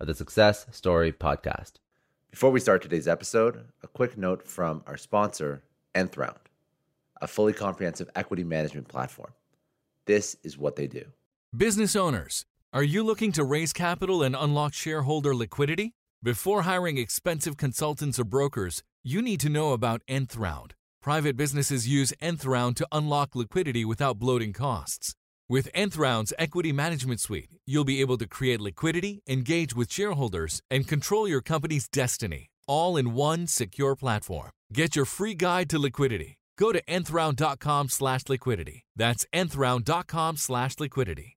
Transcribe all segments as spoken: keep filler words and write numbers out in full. of the Success Story Podcast. Before we start today's episode, a quick note from our sponsor, nth Round, a fully comprehensive equity management platform. This is what they do. Business owners, are you looking to raise capital and unlock shareholder liquidity? Before hiring expensive consultants or brokers, you need to know about nth Round. Private businesses use nth Round to unlock liquidity without bloating costs. With nth Round's Equity Management Suite, you'll be able to create liquidity, engage with shareholders, and control your company's destiny, all in one secure platform. Get your free guide to liquidity. Go to n th round dot com slash liquidity. That's n th round dot com slash liquidity.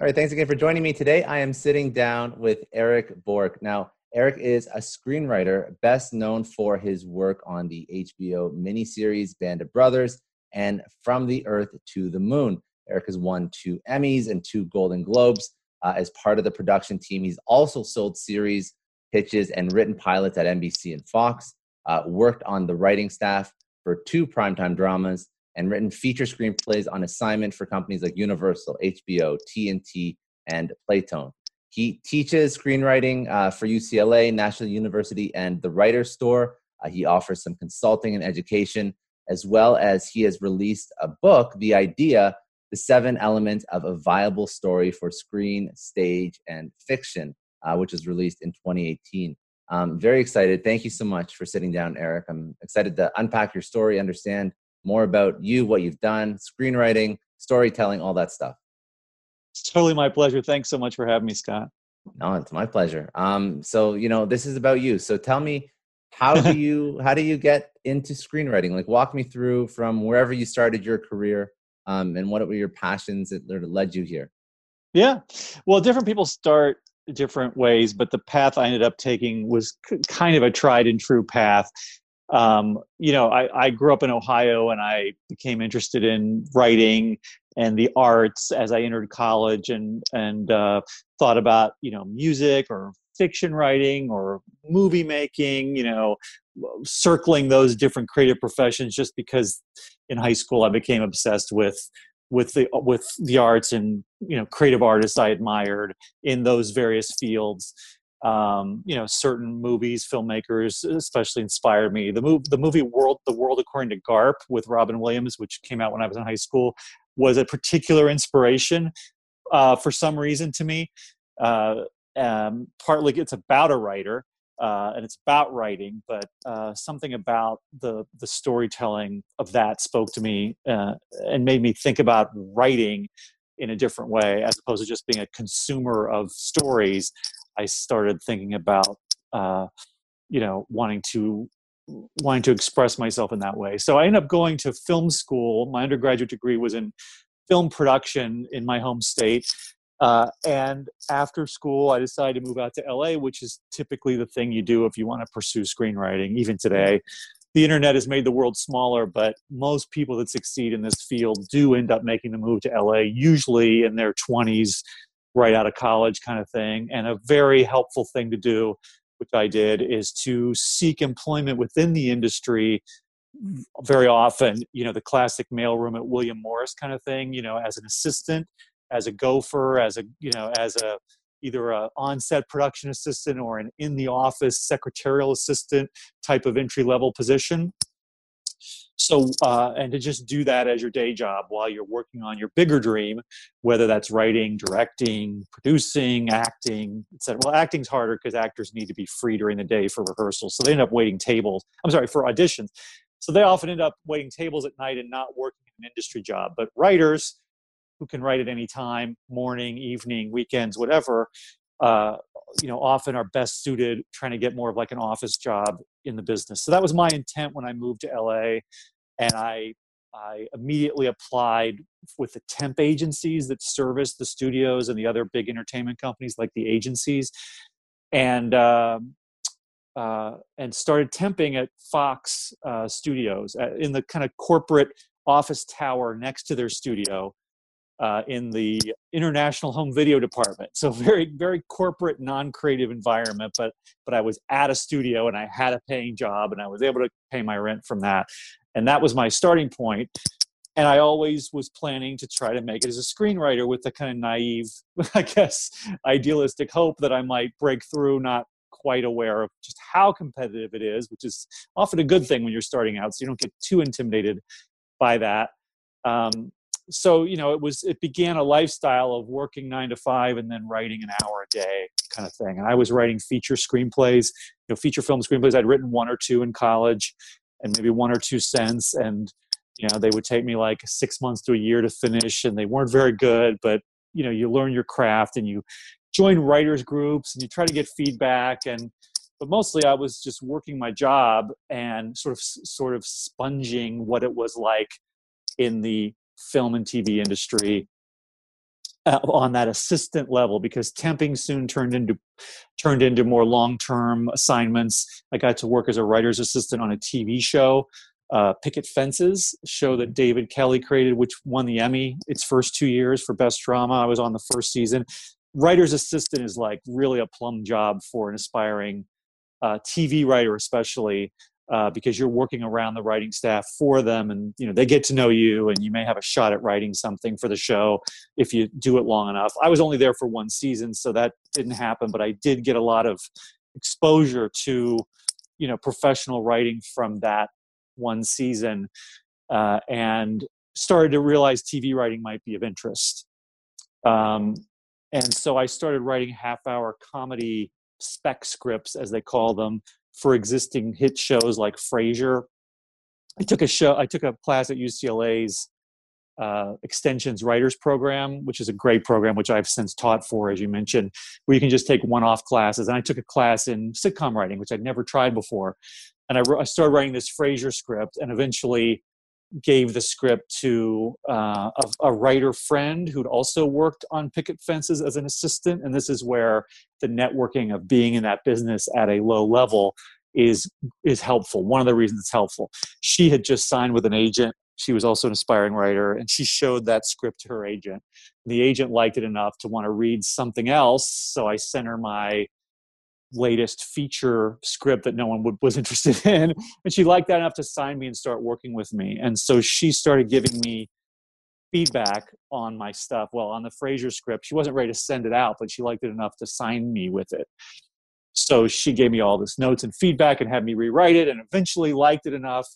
All right, thanks again for joining me today. I am sitting down with Erik Bork. Now, Erik is a screenwriter best known for his work on the H B O miniseries Band of Brothers and From the Earth to the Moon. Erik has won two Emmys and two Golden Globes uh, as part of the production team. He's also sold series, pitches, and written pilots at N B C and Fox, uh, worked on the writing staff for two primetime dramas, and written feature screenplays on assignment for companies like Universal, H B O, T N T, and Playtone. He teaches screenwriting uh, for U C L A, National University, and the Writer's Store. Uh, he offers some consulting and education, as well as he has released a book, The Idea, The Seven Elements of a Viable Story for Screen, Stage, and Fiction, uh, which was released in twenty eighteen. Um, very excited. Thank you so much for sitting down, Erik. I'm excited to unpack your story, understand more about you, what you've done, screenwriting, storytelling, all that stuff. It's totally my pleasure. Thanks so much for having me, Scott. No, it's my pleasure. Um, so, you know, this is about you. So tell me, how do you how do you get into screenwriting? Like, walk me through from wherever you started your career. Um, and what were your passions that led you here? Yeah, well, different people start different ways, but the path I ended up taking was c- kind of a tried and true path. Um, you know, I, I grew up in Ohio, and I became interested in writing and the arts as I entered college, and and uh, thought about, you know, music or fiction writing or movie making, you know, circling those different creative professions, just because in high school I became obsessed with with the with the arts and, you know, creative artists I admired in those various fields. Um, you know, certain movies, filmmakers especially inspired me. The movie, the movie World, The World According to Garp with Robin Williams, which came out when I was in high school, was a particular inspiration uh, for some reason to me. Uh, um, partly it's about a writer. Uh, and it's about writing, but uh, something about the the storytelling of that spoke to me uh, and made me think about writing in a different way, as opposed to just being a consumer of stories. I started thinking about, uh, you know, wanting to wanting to express myself in that way. So I ended up going to film school. My undergraduate degree was in film production in my home state. Uh, and after school, I decided to move out to L A, which is typically the thing you do if you want to pursue screenwriting. Even today, the internet has made the world smaller, but most people that succeed in this field do end up making the move to L A, usually in their twenties, right out of college kind of thing. And a very helpful thing to do, which I did, is to seek employment within the industry. Very often, you know, the classic mailroom at William Morris kind of thing, you know, as an assistant, as a gopher, as a, you know, as a, either an on-set production assistant or an in-the-office secretarial assistant type of entry-level position. So, uh, and to just do that as your day job while you're working on your bigger dream, whether that's writing, directing, producing, acting, et cetera. Well, acting's harder because actors need to be free during the day for rehearsals. So they end up waiting tables, I'm sorry, for auditions. So they often end up waiting tables at night and not working an industry job. But writers, who can write at any time, morning, evening, weekends, whatever, uh, you know, often are best suited trying to get more of like an office job in the business. So that was my intent when I moved to L A, and I, I immediately applied with the temp agencies that service the studios and the other big entertainment companies, like the agencies, and um, uh, and started temping at Fox uh, Studios uh, in the kind of corporate office tower next to their studio. Uh, in the international home video department. So very, very corporate, non-creative environment, but but I was at a studio and I had a paying job and I was able to pay my rent from that. And that was my starting point. And I always was planning to try to make it as a screenwriter with the kind of naive, I guess, idealistic hope that I might break through, not quite aware of just how competitive it is, which is often a good thing when you're starting out, so you don't get too intimidated by that. Um, So, you know, it was, it began a lifestyle of working nine to five and then writing an hour a day kind of thing. And I was writing feature screenplays, you know, feature film screenplays. I'd written one or two in college and maybe one or two since. And, you know, they would take me like six months to a year to finish, and they weren't very good, but, you know, you learn your craft and you join writers groups and you try to get feedback. And, but mostly I was just working my job and sort of, sort of sponging what it was like in the film and T V industry uh, on that assistant level, because temping soon turned into turned into more long-term assignments. I got to work as a writer's assistant on a T V show, uh, Picket Fences, a show that David Kelly created, which won the Emmy its first two years for Best Drama. I was on the first season. Writer's assistant is like really a plum job for an aspiring uh, T V writer, especially. Uh, because you're working around the writing staff for them, and you know they get to know you, and you may have a shot at writing something for the show if you do it long enough. I was only there for one season, so that didn't happen, but I did get a lot of exposure to, you know, professional writing from that one season, uh, and started to realize T V writing might be of interest. Um, and so I started writing half-hour comedy spec scripts, as they call them, for existing hit shows like Frasier. I took a show, I took a class at U C L A's uh, Extensions Writers Program, which is a great program, which I've since taught for, as you mentioned, where you can just take one-off classes. And I took a class in sitcom writing, which I'd never tried before. And I, I started writing this Frasier script, and eventually gave the script to uh, a, a writer friend who'd also worked on Picket Fences as an assistant. And this is where the networking of being in that business at a low level is is helpful. One of the reasons it's helpful. She had just signed with an agent. She was also an aspiring writer, and she showed that script to her agent. The agent liked it enough to want to read something else, so I sent her my latest feature script that no one would, was interested in. And she liked that enough to sign me and start working with me. And so she started giving me feedback on my stuff. Well, on the Frasier script, she wasn't ready to send it out, but she liked it enough to sign me with it. So she gave me all this notes and feedback and had me rewrite it, and eventually liked it enough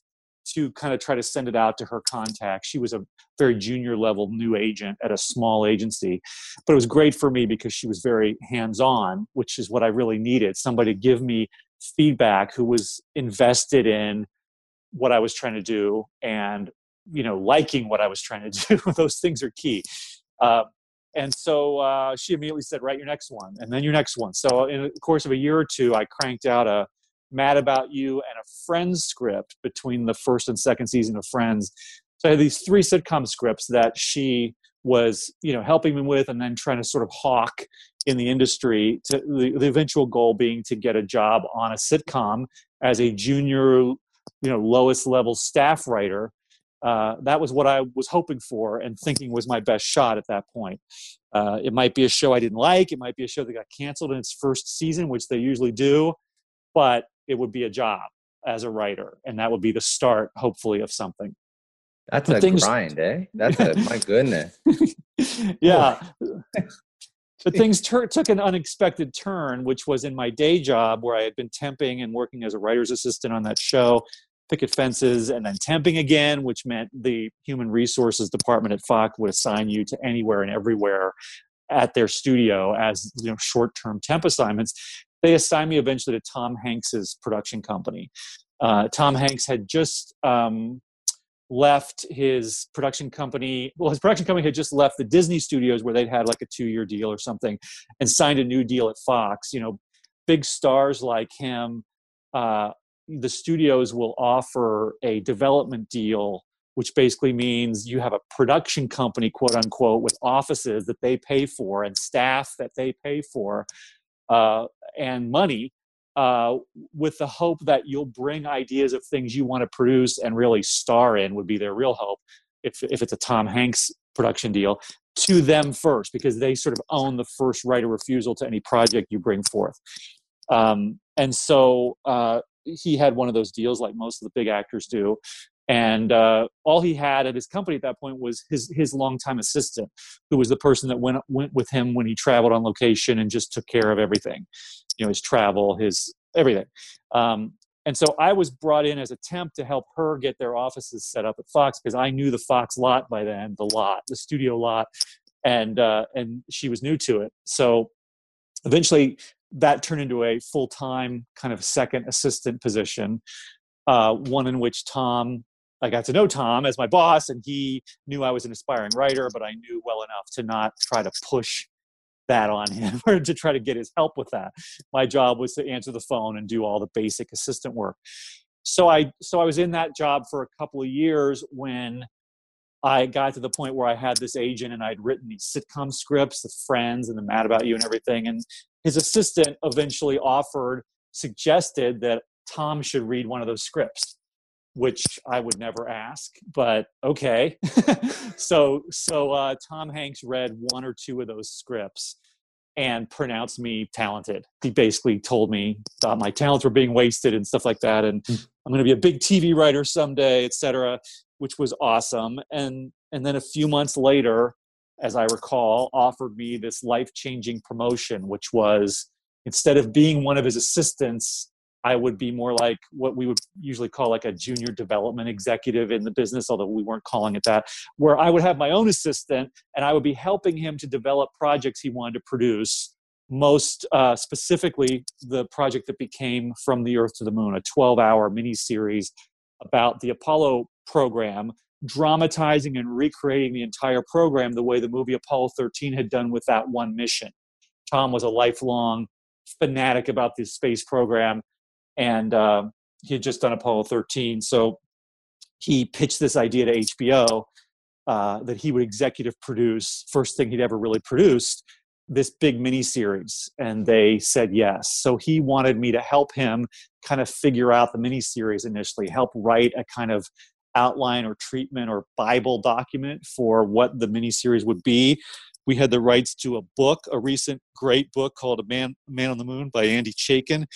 to kind of try to send it out to her contact. She was a very junior level new agent at a small agency, but it was great for me because she was very hands-on, which is what I really needed. Somebody to give me feedback who was invested in what I was trying to do and, you know, liking what I was trying to do. Those things are key. Uh, and so uh, she immediately said, write your next one and then your next one. So in the course of a year or two, I cranked out a Mad About You and a Friends script between the first and second season of Friends. So I had these three sitcom scripts that she was, you know, helping me with, and then trying to sort of hawk in the industry, to the, the eventual goal being to get a job on a sitcom as a junior, you know, lowest level staff writer. Uh, that was what I was hoping for and thinking was my best shot at that point. Uh, it might be a show I didn't like. It might be a show that got canceled in its first season, which they usually do, but it would be a job as a writer. And that would be the start, hopefully, of something. That's but a things, grind, eh? That's a, my goodness. Yeah. But things tur- took an unexpected turn, which was in my day job where I had been temping and working as a writer's assistant on that show, Picket Fences, and then temping again, which meant the human resources department at Fox would assign you to anywhere and everywhere at their studio as, you know, short-term temp assignments. They assigned me eventually to Tom Hanks's production company. Uh, Tom Hanks had just um, left his production company. Well, his production company had just left the Disney studios where they'd had like a two-year deal or something and signed a new deal at Fox. You know, big stars like him, uh, the studios will offer a development deal, which basically means you have a production company, quote unquote, with offices that they pay for and staff that they pay for uh, and money uh, with the hope that you'll bring ideas of things you want to produce and really star in, would be their real hope if, if it's a Tom Hanks production deal, to them first, because they sort of own the first right of refusal to any project you bring forth. Um, and so, uh, he had one of those deals like most of the big actors do. And uh, all he had at his company at that point was his his longtime assistant, who was the person that went went with him when he traveled on location and just took care of everything, you know, his travel, his everything. Um, and so I was brought in as a temp to help her get their offices set up at Fox, because I knew the Fox lot by then, the lot, the studio lot, and uh, and she was new to it. So eventually that turned into a full-time kind of second assistant position, uh, one in which Tom, I got to know Tom as my boss, and he knew I was an aspiring writer, but I knew well enough to not try to push that on him or to try to get his help with that. My job was to answer the phone and do all the basic assistant work. So I, so I was in that job for a couple of years when I got to the point where I had this agent and I'd written these sitcom scripts, the Friends and the Mad About You and everything. And his assistant eventually offered, suggested that Tom should read one of those scripts, which I would never ask, but okay. so so uh, Tom Hanks read one or two of those scripts and pronounced me talented. He basically told me that my talents were being wasted and stuff like that. And I'm going to be a big T V writer someday, et cetera, which was awesome. And and then a few months later, as I recall, offered me this life-changing promotion, which was, instead of being one of his assistants, I would be more like what we would usually call like a junior development executive in the business, although we weren't calling it that, where I would have my own assistant and I would be helping him to develop projects he wanted to produce, most uh, specifically the project that became From the Earth to the Moon, a twelve-hour miniseries about the Apollo program, dramatizing and recreating the entire program the way the movie Apollo thirteen had done with that one mission. Tom was a lifelong fanatic about the space program, and uh, he had just done Apollo thirteen. So he pitched this idea to H B O uh, that he would executive produce, first thing he'd ever really produced, this big miniseries, and they said yes. So he wanted me to help him kind of figure out the miniseries initially, help write a kind of outline or treatment or Bible document for what the miniseries would be. We had the rights to a book, a recent great book called A Man Man on the Moon by Andy Chaikin.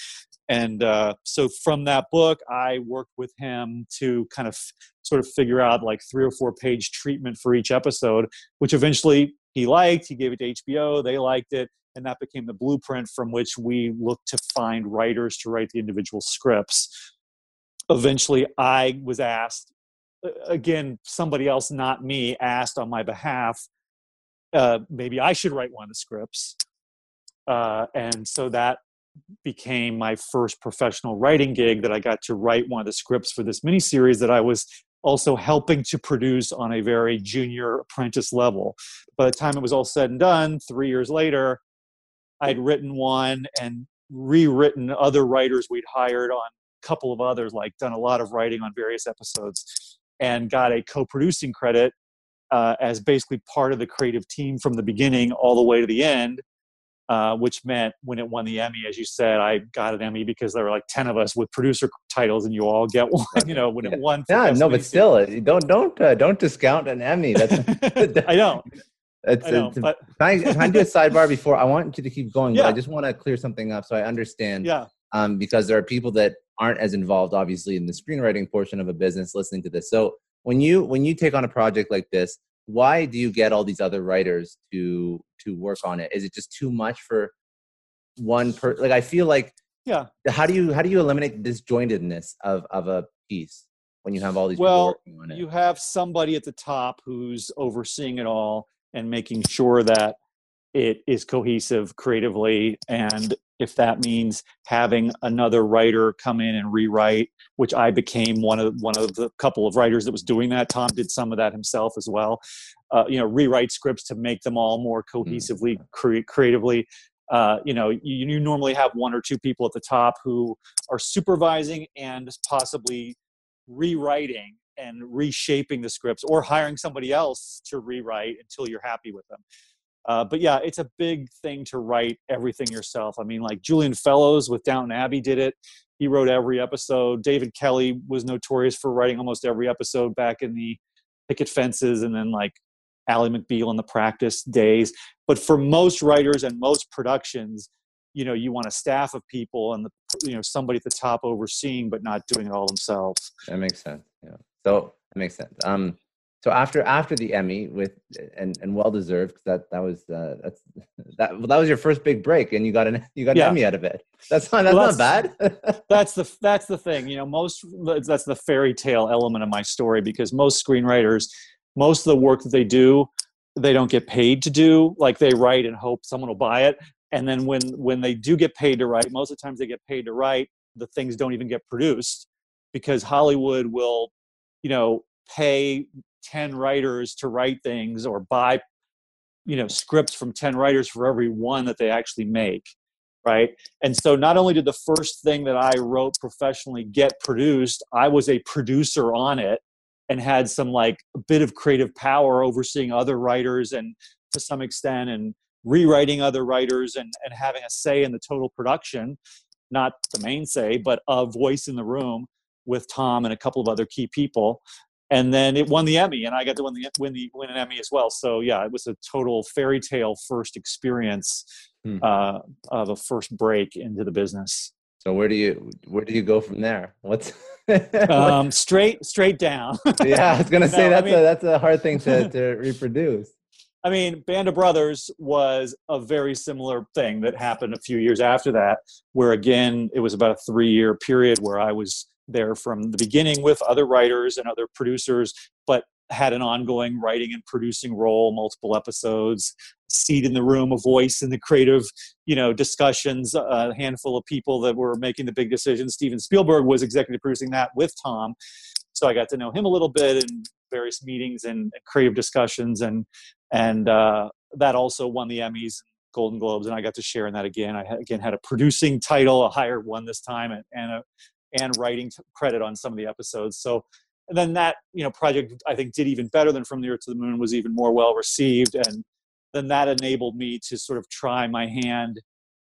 And uh, so from that book, I worked with him to kind of f- sort of figure out like three or four page treatment for each episode, which eventually he liked. He gave it to H B O. They liked it. And that became the blueprint from which we looked to find writers to write the individual scripts. Eventually, I was asked, again, somebody else, not me, asked on my behalf, uh, maybe I should write one of the scripts. Uh, and so that became my first professional writing gig, that I got to write one of the scripts for this miniseries that I was also helping to produce on a very junior apprentice level. By the time it was all said and done, three years later, I'd written one and rewritten other writers we'd hired on a couple of others, like done a lot of writing on various episodes, and got a co-producing credit uh, as basically part of the creative team from the beginning all the way to the end, uh, which meant when it won the Emmy, as you said, I got an Emmy because there were like ten of us with producer titles, and you all get one. You know, when it won. Yeah, no, but still, don't don't uh, don't discount an Emmy. That's I don't. It's, I know, it's, but... can, I, can I do a sidebar before? I want you to keep going, yeah. but I just want to clear something up so I understand. Yeah. Um, because there are people that aren't as involved, obviously, in the screenwriting portion of a business listening to this. So when you when you take on a project like this, why do you get all these other writers to to work on it? Is it just too much for one person? Like, I feel like, yeah. How do you how do you eliminate disjointedness of of a piece when you have all these well, people working on it? You have somebody at the top who's overseeing it all and making sure that it is cohesive creatively, and if that means having another writer come in and rewrite, which I became one of one of the couple of writers that was doing that. Tom did some of that himself as well. Uh, you know, rewrite scripts to make them all more cohesively, cre- creatively. Uh, you know, you, you normally have one or two people at the top who are supervising and possibly rewriting and reshaping the scripts, or hiring somebody else to rewrite until you're happy with them. Uh, but yeah, it's a big thing to write everything yourself. I mean, like Julian Fellowes with Downton Abbey did it. He wrote every episode. David Kelly was notorious for writing almost every episode back in the Picket Fences, and then like Ally McBeal in the Practice days. But for most writers and most productions, you know, you want a staff of people and, the, you know, somebody at the top overseeing, but not doing it all themselves. That makes sense. Yeah. So that makes sense. Um, So after after the Emmy with and, and well deserved, because that that was uh, that's that well, that was your first big break, and you got an you got an yeah. Emmy out of it. That's not that's, well, that's not bad. that's the that's the thing, you know. Most that's the fairy tale element of my story, because most screenwriters, most of the work that they do, they don't get paid to do. Like, they write and hope someone will buy it, and then when when they do get paid to write, most of the times they get paid to write, the things don't even get produced, because Hollywood will, you know, pay ten writers to write things, or buy, you know, scripts from ten writers for every one that they actually make, right? And so not only did the first thing that I wrote professionally get produced, I was a producer on it and had some, like, a bit of creative power overseeing other writers, and to some extent, and rewriting other writers, and, and having a say in the total production, not the main say, but a voice in the room with Tom and a couple of other key people. And then it won the Emmy, and I got to win the win the win an Emmy as well. So yeah, it was a total fairy tale first experience hmm. uh, of a first break into the business. So where do you where do you go from there? What's um, straight straight down? Yeah, I was gonna say no, that's I mean, a that's a hard thing to, to reproduce. I mean, Band of Brothers was a very similar thing that happened a few years after that, where again it was about a three year period where I was there from the beginning with other writers and other producers, but had an ongoing writing and producing role, multiple episodes, seat in the room, a voice in the creative, you know, discussions, a handful of people that were making the big decisions. Steven Spielberg was executive producing that with Tom. So I got to know him a little bit in various meetings and creative discussions. And, and uh, that also won the Emmys, Golden Globes. And I got to share in that again. I again had a producing title, a higher one this time, and, and a, and writing t- credit on some of the episodes. So, and then that, you know, project I think did even better than From the Earth to the Moon, was even more well received. And then that enabled me to sort of try my hand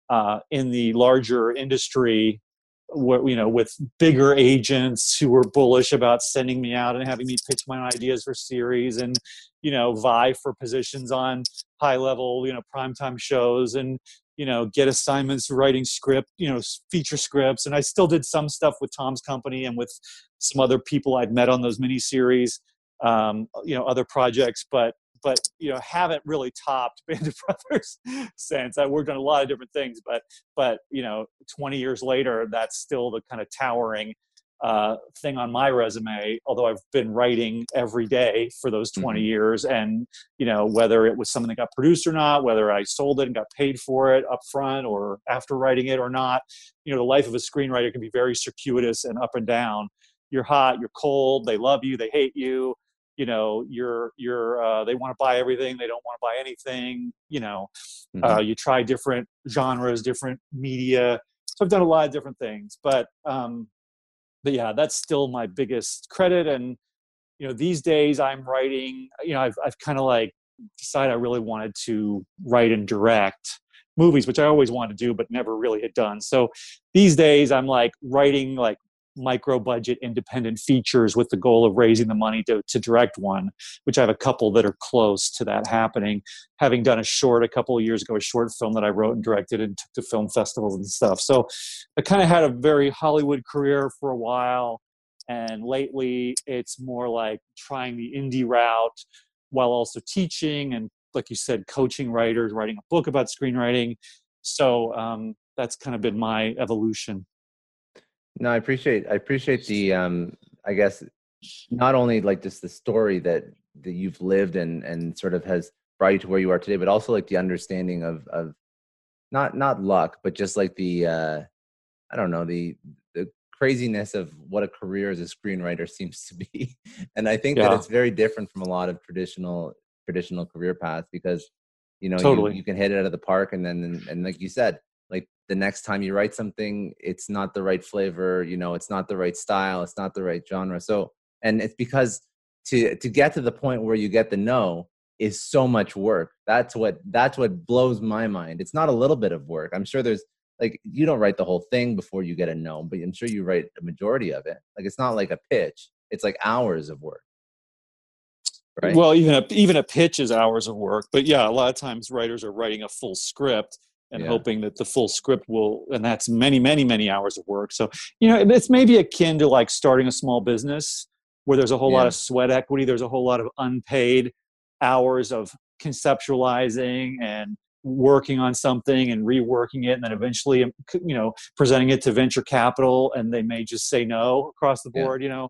uh, in the larger industry, where, you know, with bigger agents who were bullish about sending me out and having me pitch my ideas for series, and, you know, vie for positions on high level, you know, primetime shows, and, you know, get assignments, writing script, you know, feature scripts. And I still did some stuff with Tom's company and with some other people I'd met on those miniseries, um, you know, other projects, but, but, you know, haven't really topped Band of Brothers since. I worked on a lot of different things, but, but, you know, twenty years later, that's still the kind of towering uh, thing on my resume, although I've been writing every day for those twenty mm-hmm. years. And, you know, whether it was something that got produced or not, whether I sold it and got paid for it up front or after writing it or not, you know, the life of a screenwriter can be very circuitous and up and down. You're hot, you're cold, they love you, they hate you, you know, you're, you're, uh, they want to buy everything, they don't want to buy anything, you know, mm-hmm. uh, you try different genres, different media. So I've done a lot of different things, but, um, But yeah, that's still my biggest credit. And, you know, these days I'm writing, you know, I've I've kind of like decided I really wanted to write and direct movies, which I always wanted to do, but never really had done. So these days I'm like writing like micro-budget independent features with the goal of raising the money to, to direct one, which I have a couple that are close to that happening, having done a short a couple of years ago, a short film that I wrote and directed and took to film festivals and stuff. So I kind of had a very Hollywood career for a while, and lately it's more like trying the indie route while also teaching and, like you said, coaching writers, writing a book about screenwriting. So um, that's kind of been my evolution. No, I appreciate, I appreciate the, um, I guess, not only like just the story that, that you've lived and, and sort of has brought you to where you are today, but also like the understanding of, of not, not luck, but just like the, uh, I don't know, the, the craziness of what a career as a screenwriter seems to be. And I think yeah. that it's very different from a lot of traditional, traditional career paths because, you know, totally. you, you can hit it out of the park. And then, and, and like you said, like the next time you write something, it's not the right flavor, you know, it's not the right style, it's not the right genre. So, and it's because to to get to the point where you get the no is so much work. That's what, that's what blows my mind. It's not a little bit of work. I'm sure there's like, you don't write the whole thing before you get a no, but I'm sure you write a majority of it. Like, it's not like a pitch. It's like hours of work. Right? Well, even a, even a pitch is hours of work, but yeah, a lot of times writers are writing a full script and yeah. hoping that the full script will, and that's many, many, many hours of work. So, you know, it's maybe akin to like starting a small business where there's a whole yeah. lot of sweat equity. There's a whole lot of unpaid hours of conceptualizing and working on something and reworking it. And then eventually, you know, presenting it to venture capital, and they may just say no across the board, yeah. you know.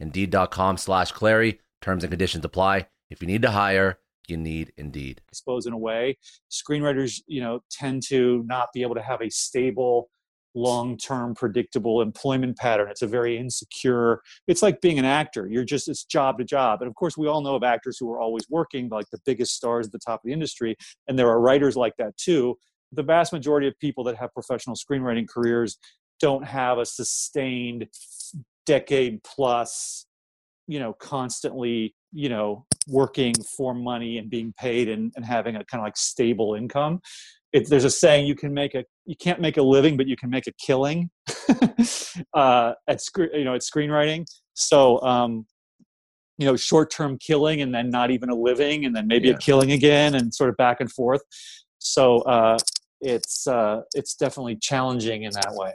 Indeed.com slash Clary. Terms and conditions apply. If you need to hire, you need Indeed. I suppose in a way, screenwriters, you know, tend to not be able to have a stable, long-term, predictable employment pattern. It's a very insecure, it's like being an actor. You're just, it's job to job. And of course, we all know of actors who are always working, like the biggest stars at the top of the industry. And there are writers like that too. The vast majority of people that have professional screenwriting careers don't have a sustained decade plus, you know, constantly, you know, working for money and being paid and, and having a kind of like stable income. It, there's a saying, you can make a, you can't make a living, but you can make a killing uh, at sc- you know, at screenwriting. So, um, you know, short-term killing and then not even a living and then maybe yeah. a killing again and sort of back and forth. So uh, it's, uh, it's definitely challenging in that way.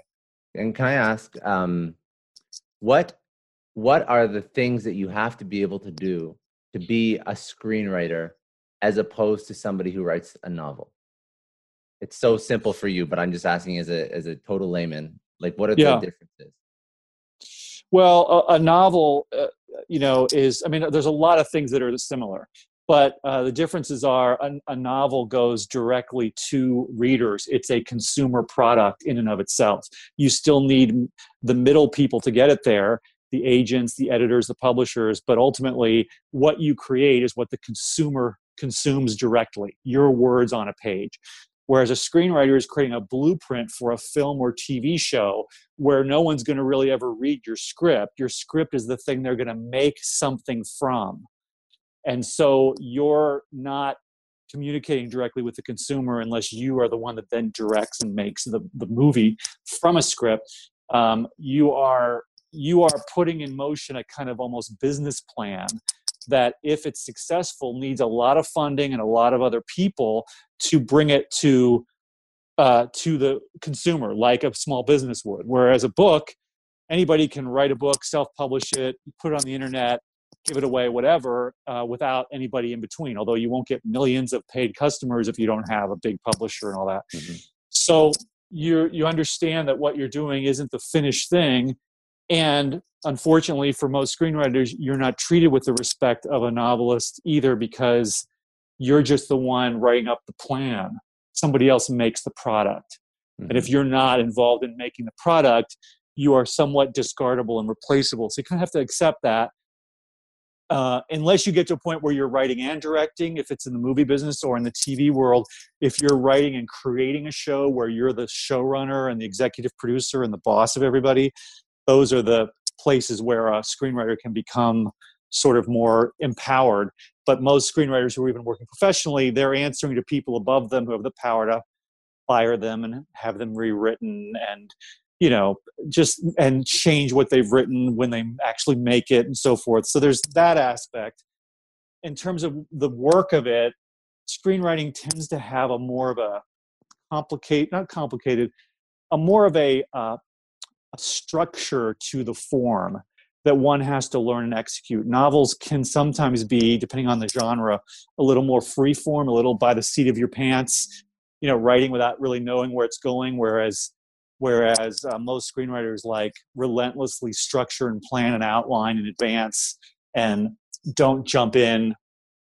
And can I ask, um, What what are the things that you have to be able to do to be a screenwriter as opposed to somebody who writes a novel? It's so simple for you, but I'm just asking as a as a total layman, like what are yeah. the differences? Well, a, a novel, uh, you know, is, I mean, there's a lot of things that are similar, but uh, the differences are a, a novel goes directly to readers. It's a consumer product in and of itself. You still need the middle people to get it there, the agents, the editors, the publishers, but ultimately what you create is what the consumer consumes directly, your words on a page. Whereas a screenwriter is creating a blueprint for a film or T V show where no one's going to really ever read your script. Your script is the thing they're going to make something from. And so you're not communicating directly with the consumer unless you are the one that then directs and makes the, the movie from a script. Um, you are you are putting in motion a kind of almost business plan that, if it's successful, needs a lot of funding and a lot of other people to bring it to uh, to the consumer, like a small business would. Whereas a book, anybody can write a book, self-publish it, put it on the internet, give it away, whatever, uh, without anybody in between. Although you won't get millions of paid customers if you don't have a big publisher and all that. Mm-hmm. So you you understand that what you're doing isn't the finished thing. And unfortunately for most screenwriters, you're not treated with the respect of a novelist either, because you're just the one writing up the plan. Somebody else makes the product. Mm-hmm. And if you're not involved in making the product, you are somewhat discardable and replaceable. So you kind of have to accept that. Uh, unless you get to a point where you're writing and directing, if it's in the movie business or in the T V world, if you're writing and creating a show where you're the showrunner and the executive producer and the boss of everybody, those are the places where a screenwriter can become sort of more empowered. But most screenwriters who are even working professionally, they're answering to people above them who have the power to fire them and have them rewritten and, you know, just and change what they've written when they actually make it and so forth. So there's that aspect. In terms of the work of it, screenwriting tends to have a more of a complicated, not complicated, a more of a, uh, a structure to the form that one has to learn and execute. Novels can sometimes be, depending on the genre, a little more free form, a little by the seat of your pants, you know, writing without really knowing where it's going. Whereas Whereas uh, most screenwriters like relentlessly structure and plan and outline in advance, and don't jump in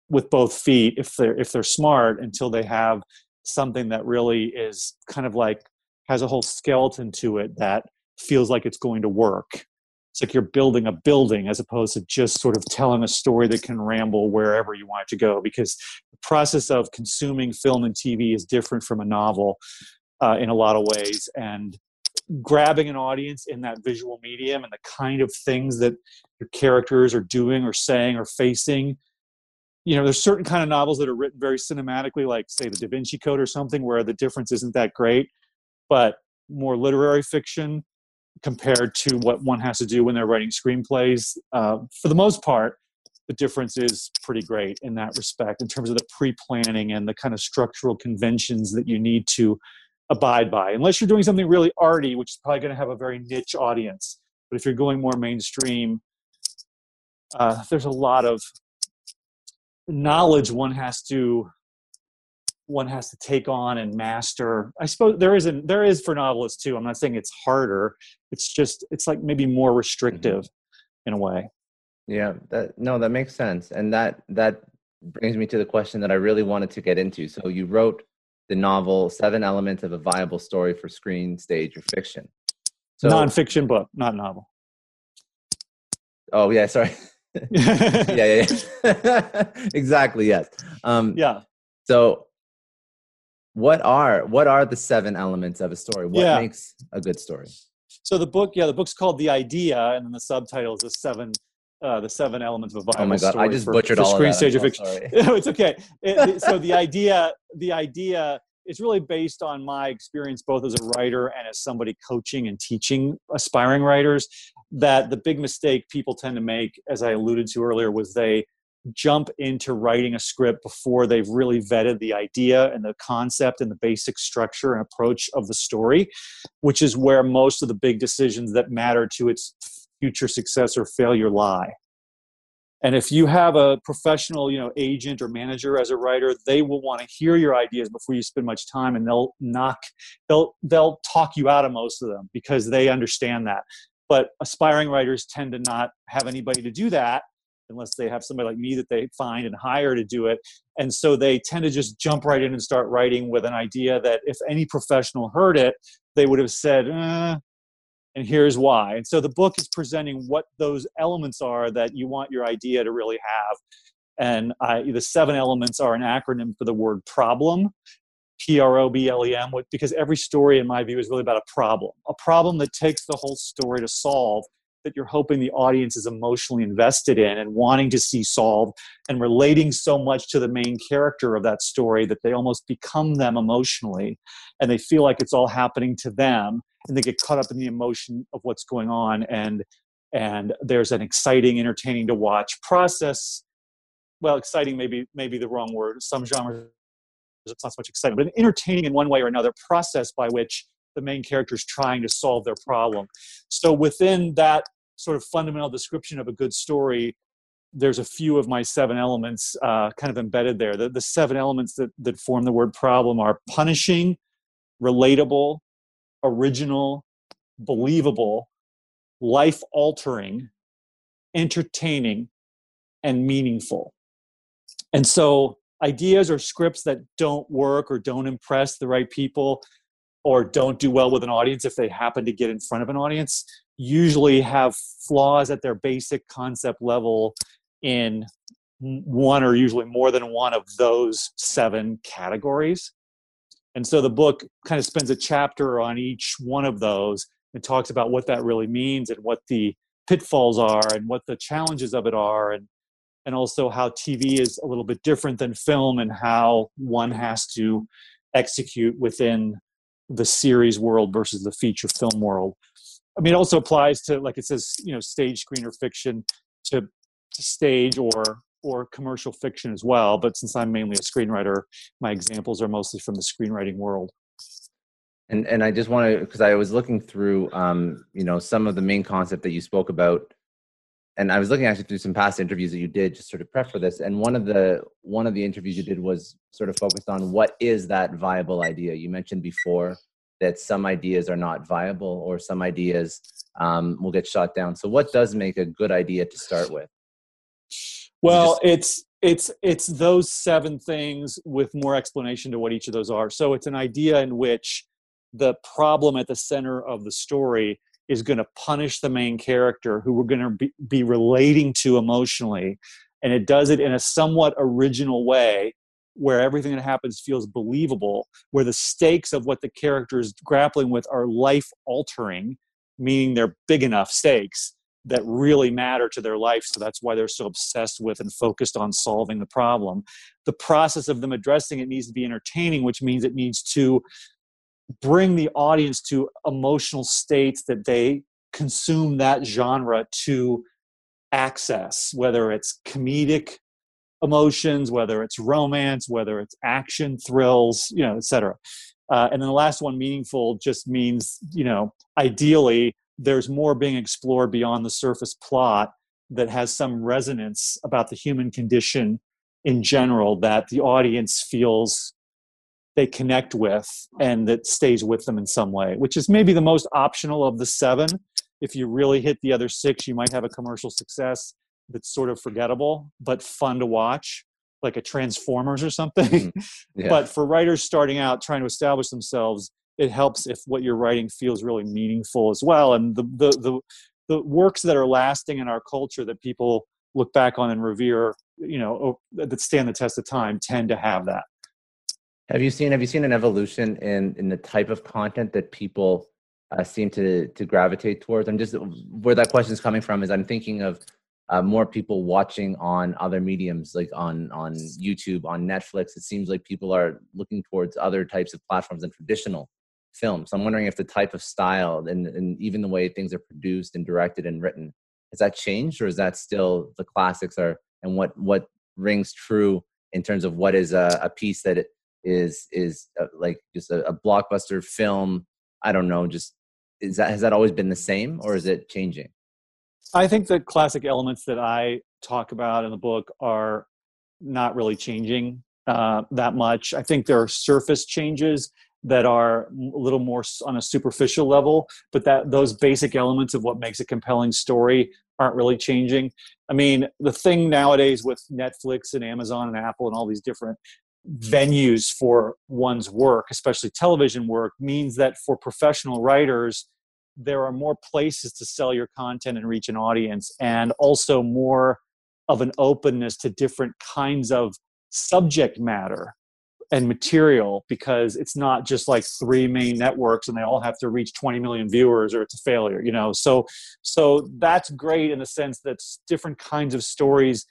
with both feet if they're if they're smart until they have something that really is kind of like has a whole skeleton to it that feels like it's going to work. It's like you're building a building as opposed to just sort of telling a story that can ramble wherever you want it to go, because the process of consuming film and T V is different from a novel uh, in a lot of ways. And grabbing an audience in that visual medium and the kind of things that your characters are doing or saying or facing. You know, there's certain kind of novels that are written very cinematically, like say the Da Vinci Code or something, where the difference isn't that great, but more literary fiction compared to what one has to do when they're writing screenplays. Uh, for the most part, the difference is pretty great in that respect, in terms of the pre-planning and the kind of structural conventions that you need to abide by, unless you're doing something really arty, which is probably going to have a very niche audience. But if you're going more mainstream, uh, there's a lot of knowledge one has to one has to take on and master. I suppose there isn't there is for novelists too. I'm not saying it's harder. It's just it's like maybe more restrictive mm-hmm. in a way. Yeah. That, no, that makes sense, and that that brings me to the question that I really wanted to get into. So you wrote the novel, Seven Elements of a Viable Story for Screen, Stage, or Fiction. So, non-fiction book, not novel. Oh, yeah, sorry. yeah, yeah, yeah. Exactly, yes. Um, yeah. So what are what are the seven elements of a story? What yeah. makes a good story? So the book, yeah, the book's called The Idea, and then the subtitle is The Seven Uh, the seven elements of a viable oh my God, story I just for, butchered for all screen, of that. Stage, or Fiction. No, it's okay. It, it, so the idea, the idea is really based on my experience, both as a writer and as somebody coaching and teaching aspiring writers, that the big mistake people tend to make, as I alluded to earlier, was they jump into writing a script before they've really vetted the idea and the concept and the basic structure and approach of the story, which is where most of the big decisions that matter to its future success or failure lie. And if you have a professional, you know, agent or manager as a writer, they will want to hear your ideas before you spend much time, and they'll knock, they'll they'll talk you out of most of them because they understand that. But aspiring writers tend to not have anybody to do that unless they have somebody like me that they find and hire to do it. And so they tend to just jump right in and start writing with an idea that if any professional heard it, they would have said, eh, and here's why. And so the book is presenting what those elements are that you want your idea to really have. And I, the seven elements are an acronym for the word problem, P R O B L E M, because every story, in my view, is really about a problem. A problem that takes the whole story to solve that you're hoping the audience is emotionally invested in and wanting to see solved and relating so much to the main character of that story that they almost become them emotionally and they feel like it's all happening to them and they get caught up in the emotion of what's going on. And, and there's an exciting, entertaining to watch process. Well, exciting, maybe, maybe the wrong word. Some genres, it's not so much exciting, but an entertaining in one way or another process by which the main character is trying to solve their problem. So within that sort of fundamental description of a good story, there's a few of my seven elements uh, kind of embedded there. The, the seven elements that, that form the word problem are punishing, relatable, original, believable, life-altering, entertaining, and meaningful. And so ideas or scripts that don't work or don't impress the right people or don't do well with an audience if they happen to get in front of an audience, usually have flaws at their basic concept level in one or usually more than one of those seven categories. And so the book kind of spends a chapter on each one of those and talks about what that really means and what the pitfalls are and what the challenges of it are, and and also how T V is a little bit different than film and how one has to execute within the series world versus the feature film world. I mean, it also applies to, like it says, you know, stage, screen, or fiction, to, to stage or or commercial fiction as well. But since I'm mainly a screenwriter, my examples are mostly from the screenwriting world. And and I just want to, because I was looking through, um, you know, some of the main concept that you spoke about, and I was looking actually through some past interviews that you did, just sort of prep for this. And one of the one of the interviews you did was sort of focused on what is that viable idea. You mentioned before that some ideas are not viable, or some ideas um, will get shot down. So, what does make a good idea to start with? Well, it's it's it's those seven things with more explanation to what each of those are. So, it's an idea in which the problem at the center of the story is going to punish the main character, who we're going to be, be relating to emotionally. And it does it in a somewhat original way where everything that happens feels believable, where the stakes of what the character is grappling with are life-altering, meaning they're big enough stakes that really matter to their life. So that's why they're so obsessed with and focused on solving the problem. The process of them addressing it needs to be entertaining, which means it needs to bring the audience to emotional states that they consume that genre to access, whether it's comedic emotions, whether it's romance, whether it's action, thrills, you know, et cetera. Uh, and then the last one, meaningful, just means, you know, ideally there's more being explored beyond the surface plot that has some resonance about the human condition in general that the audience feels they connect with and that stays with them in some way, which is maybe the most optional of the seven. If you really hit the other six, you might have a commercial success that's sort of forgettable, but fun to watch, like a Transformers or something. Mm-hmm. Yeah. But for writers starting out, trying to establish themselves, it helps if what you're writing feels really meaningful as well. And the, the, the, the works that are lasting in our culture that people look back on and revere, you know, that stand the test of time, tend to have that. Have you seen Have you seen an evolution in, in the type of content that people uh, seem to to gravitate towards? I'm just where that question is coming from is I'm thinking of uh, more people watching on other mediums, like on on YouTube, on Netflix. It seems like people are looking towards other types of platforms than traditional film. So I'm wondering if the type of style and, and even the way things are produced and directed and written, has that changed, or is that still the classics are? And what what rings true in terms of what is a, a piece that it, is is uh, like just a, a blockbuster film? I don't know, just is that has that always been the same, or is it changing? I think the classic elements that I talk about in the book are not really changing uh, that much. I think there are surface changes that are a little more on a superficial level, but that those basic elements of what makes a compelling story aren't really changing. I mean, the thing nowadays with Netflix and Amazon and Apple and all these different venues for one's work, especially television work, means that for professional writers, there are more places to sell your content and reach an audience, and also more of an openness to different kinds of subject matter and material, because it's not just like three main networks and they all have to reach twenty million viewers or it's a failure, you know? So, so that's great in the sense that different kinds of stories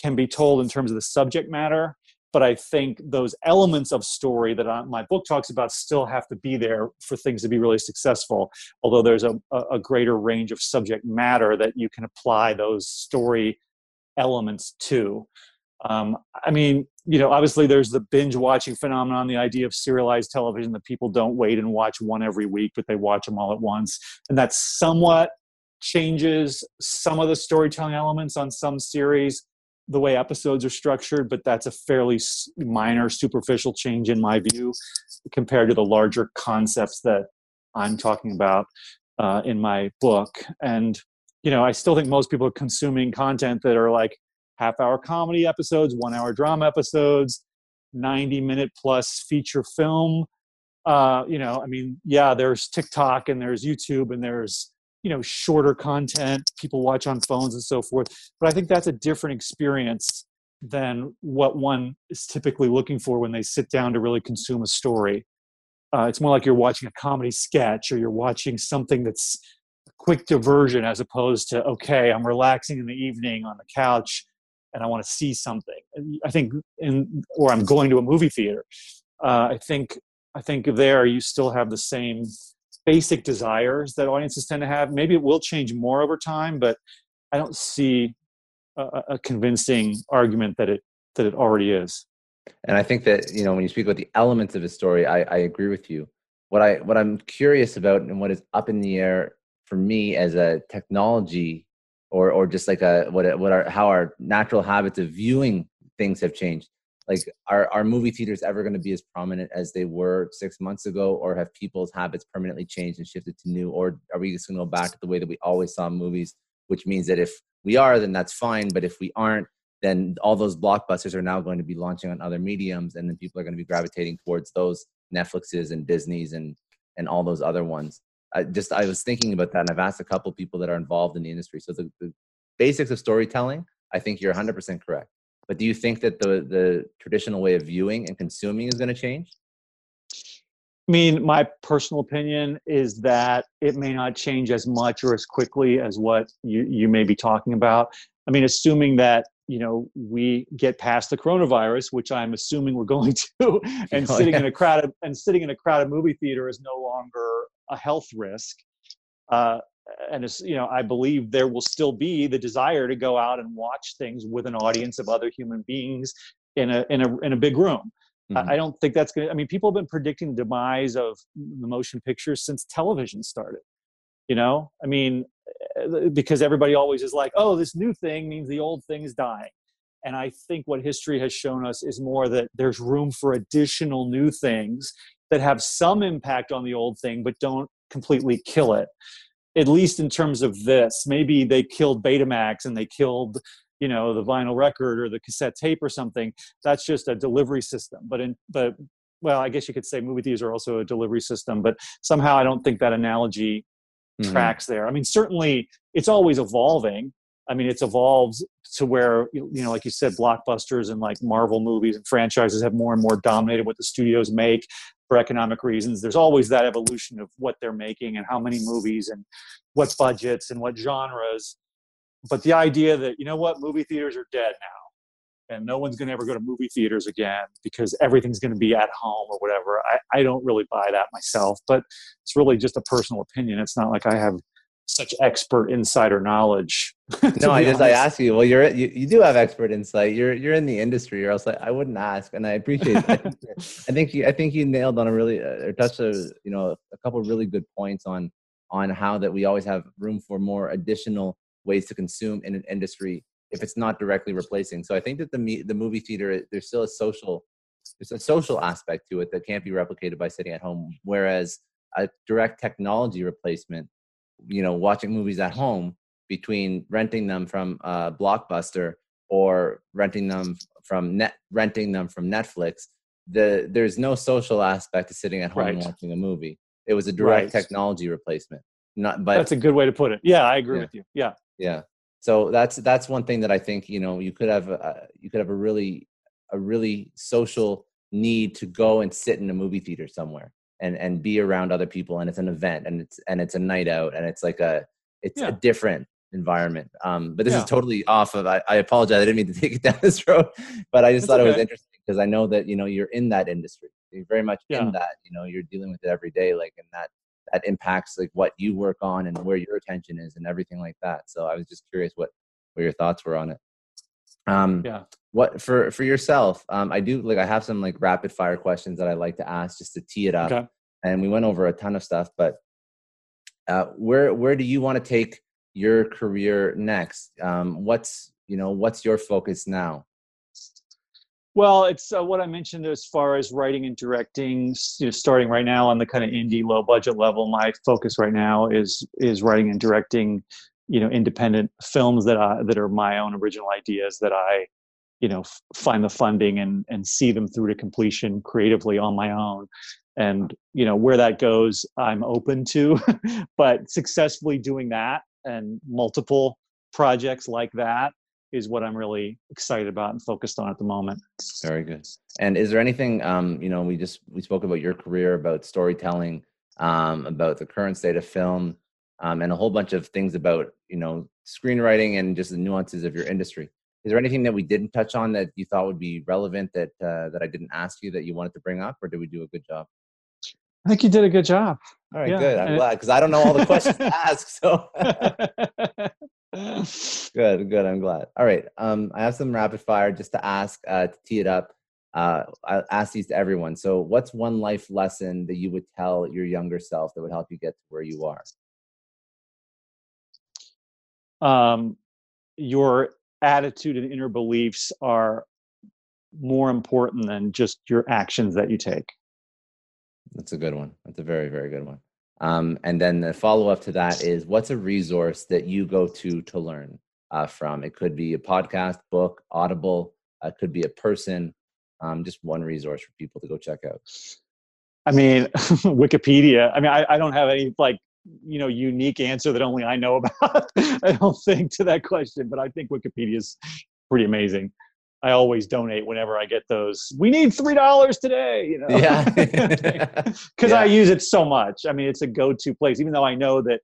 can be told in terms of the subject matter. But I think those elements of story that I, my book talks about still have to be there for things to be really successful. Although there's a, a greater range of subject matter that you can apply those story elements to. Um, I mean, you know, obviously there's the binge watching phenomenon, the idea of serialized television, that people don't wait and watch one every week, but they watch them all at once. And that somewhat changes some of the storytelling elements on some series, the way episodes are structured, but that's a fairly minor, superficial change in my view compared to the larger concepts that I'm talking about uh, in my book. And, you know, I still think most people are consuming content that are like half-hour comedy episodes, one-hour drama episodes, ninety-minute plus feature film. Uh, you know, I mean, yeah, there's TikTok and there's YouTube and there's, you know, shorter content people watch on phones and so forth. But I think that's a different experience than what one is typically looking for when they sit down to really consume a story. Uh, it's more like you're watching a comedy sketch, or you're watching something that's a quick diversion, as opposed to, okay, I'm relaxing in the evening on the couch and I want to see something. I think, in, or I'm going to a movie theater. Uh, I think, I think there you still have the same basic desires that audiences tend to have. Maybe it will change more over time, but I don't see a, a convincing argument that it that it already is. And I think that, you know, when you speak about the elements of a story, I, I agree with you. What I what I'm curious about, and what is up in the air for me as a technology, or or just like a what what our how our natural habits of viewing things have changed. Like, are, are movie theaters ever going to be as prominent as they were six months ago, or have people's habits permanently changed and shifted to new? Or are we just going to go back to the way that we always saw movies, which means that if we are, then that's fine. But if we aren't, then all those blockbusters are now going to be launching on other mediums, and then people are going to be gravitating towards those Netflixes and Disneys and, and all those other ones. I just, I was thinking about that, and I've asked a couple of people that are involved in the industry. So the, the basics of storytelling, I think you're one hundred percent correct. But do you think that the, the traditional way of viewing and consuming is going to change? I mean, my personal opinion is that it may not change as much or as quickly as what you, you may be talking about. I mean, assuming that, you know, we get past the coronavirus, which I'm assuming we're going to, and oh, sitting yeah. in a crowded and sitting in a crowded movie theater is no longer a health risk. Uh, And, it's, you know, I believe there will still be the desire to go out and watch things with an audience of other human beings in a in a in a big room. Mm-hmm. I don't think that's going to, I mean, people have been predicting the demise of the motion pictures since television started, you know? I mean, because everybody always is like, oh, this new thing means the old thing is dying. And I think what history has shown us is more that there's room for additional new things that have some impact on the old thing, but don't completely kill it. At least in terms of this, maybe they killed Betamax and they killed, you know, the vinyl record or the cassette tape or something. That's just a delivery system. But in, but well, I guess you could say movie theaters are also a delivery system. But somehow I don't think that analogy mm-hmm. tracks there. I mean, certainly it's always evolving. I mean, it's evolved to where, you know, like you said, blockbusters and like Marvel movies and franchises have more and more dominated what the studios make for economic reasons. There's always that evolution of what they're making and how many movies and what budgets and what genres. But the idea that, you know what, movie theaters are dead now and no one's going to ever go to movie theaters again because everything's going to be at home or whatever, I, I don't really buy that myself. But it's really just a personal opinion. It's not like I have such expert insider knowledge. No, I just, honest. I ask you, well, you're, you, you do have expert insight. You're, you're in the industry, or else I, I wouldn't ask. And I appreciate that. I think you, I think you nailed on a really, uh, or touched a, you know, a couple of really good points on, on how that we always have room for more additional ways to consume in an industry if it's not directly replacing. So I think that the, the movie theater, there's still a social, there's a social aspect to it that can't be replicated by sitting at home. Whereas a direct technology replacement, you know, watching movies at home between renting them from uh, Blockbuster or renting them from net renting them from Netflix, the there's no social aspect to sitting at home right. and watching a movie. It was a direct right. technology replacement. Not, but that's a good way to put it. Yeah, I agree yeah. with you. Yeah, yeah. So that's that's one thing that I think, you know, you could have a, you could have a really a really social need to go and sit in a movie theater somewhere and, and be around other people. And it's an event, and it's, and it's a night out, and it's like a, it's yeah. a different environment. Um, but this yeah. is totally off of, I, I apologize. I didn't mean to take it down this road, but I just That's thought okay. it was interesting because I know that, you know, you're in that industry. You're very much yeah. in that, you know, you're dealing with it every day. Like, and that, that impacts like what you work on and where your attention is and everything like that. So I was just curious what, what your thoughts were on it. Um, yeah. What for, for yourself, um, I do like, I have some like rapid fire questions that I like to ask just to tee it up. Okay. And we went over a ton of stuff, but, uh, where, where do you want to take your career next? Um, what's, you know, what's your focus now? Well, it's uh, what I mentioned as far as writing and directing, you know, starting right now on the kind of indie low budget level. My focus right now is, is writing and directing, you know, independent films that I, that are my own original ideas that I, you know, f- find the funding and, and see them through to completion creatively on my own. And, you know, where that goes, I'm open to, but successfully doing that and multiple projects like that is what I'm really excited about and focused on at the moment. Very good. And is there anything, um, you know, we just, we spoke about your career, about storytelling, um, about the current state of film, Um, and a whole bunch of things about, you know, screenwriting and just the nuances of your industry. Is there anything that we didn't touch on that you thought would be relevant that uh, that I didn't ask you that you wanted to bring up, or did we do a good job? I think you did a good job. All right, yeah. good. I'm glad, because I don't know all the questions to ask. So good, good. I'm glad. All right. Um, I have some rapid fire just to ask uh, to tee it up. Uh, I ask these to everyone. So, what's one life lesson that you would tell your younger self that would help you get to where you are? Um, your attitude and inner beliefs are more important than just your actions that you take. That's a good one. That's a very, very good one. Um, and then the follow-up to that is, what's a resource that you go to to learn uh, from? It could be a podcast, book, Audible. Uh, it could be a person. Um, just one resource for people to go check out. I mean, Wikipedia. I mean, I, I don't have any like, you know, unique answer that only I know about, I don't think, to that question, but I think Wikipedia is pretty amazing. I always donate whenever I get those, we need three dollars today, you know, because yeah. yeah. I use it so much. I mean, it's a go-to place, even though I know that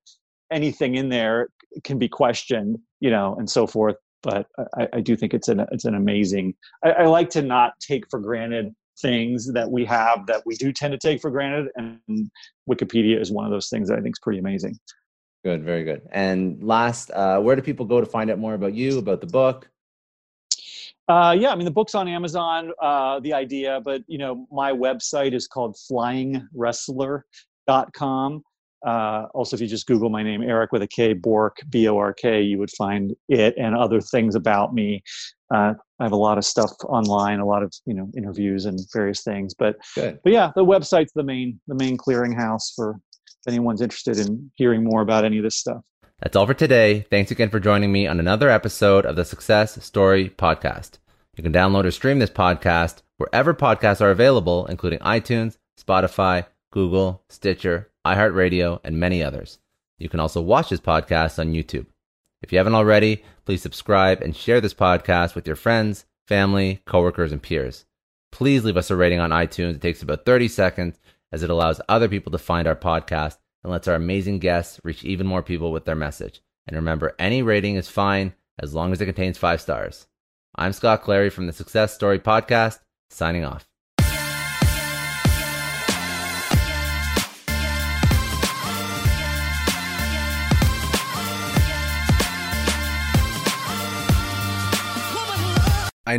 anything in there can be questioned, you know, and so forth. But I, I do think it's an, it's an amazing, I, I like to not take for granted things that we have that we do tend to take for granted, and Wikipedia is one of those things that I think is pretty amazing. Good, very good. And last, uh, where do people go to find out more about you, about the book? Uh, yeah, I mean, the book's on Amazon, uh, The Idea, but you know, my website is called flying wrestler dot com. Uh, also, if you just Google my name, Erik with a K, Bork, B O R K, you would find it and other things about me. Uh, I have a lot of stuff online, a lot of, you know, interviews and various things, but, Good. but yeah, the website's the main, the main clearinghouse for if anyone's interested in hearing more about any of this stuff. That's all for today. Thanks again for joining me on another episode of the Success Story Podcast. You can download or stream this podcast wherever podcasts are available, including iTunes, Spotify, Google, Stitcher, iHeartRadio, and many others. You can also watch this podcast on YouTube. If you haven't already, please subscribe and share this podcast with your friends, family, coworkers, and peers. Please leave us a rating on iTunes. It takes about thirty seconds, as it allows other people to find our podcast and lets our amazing guests reach even more people with their message. And remember, any rating is fine as long as it contains five stars. I'm Scott Clary from the Success Story Podcast, signing off. I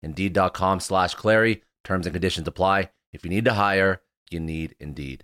Indeed.com slash Clary. Terms and conditions apply. If you need to hire, you need Indeed.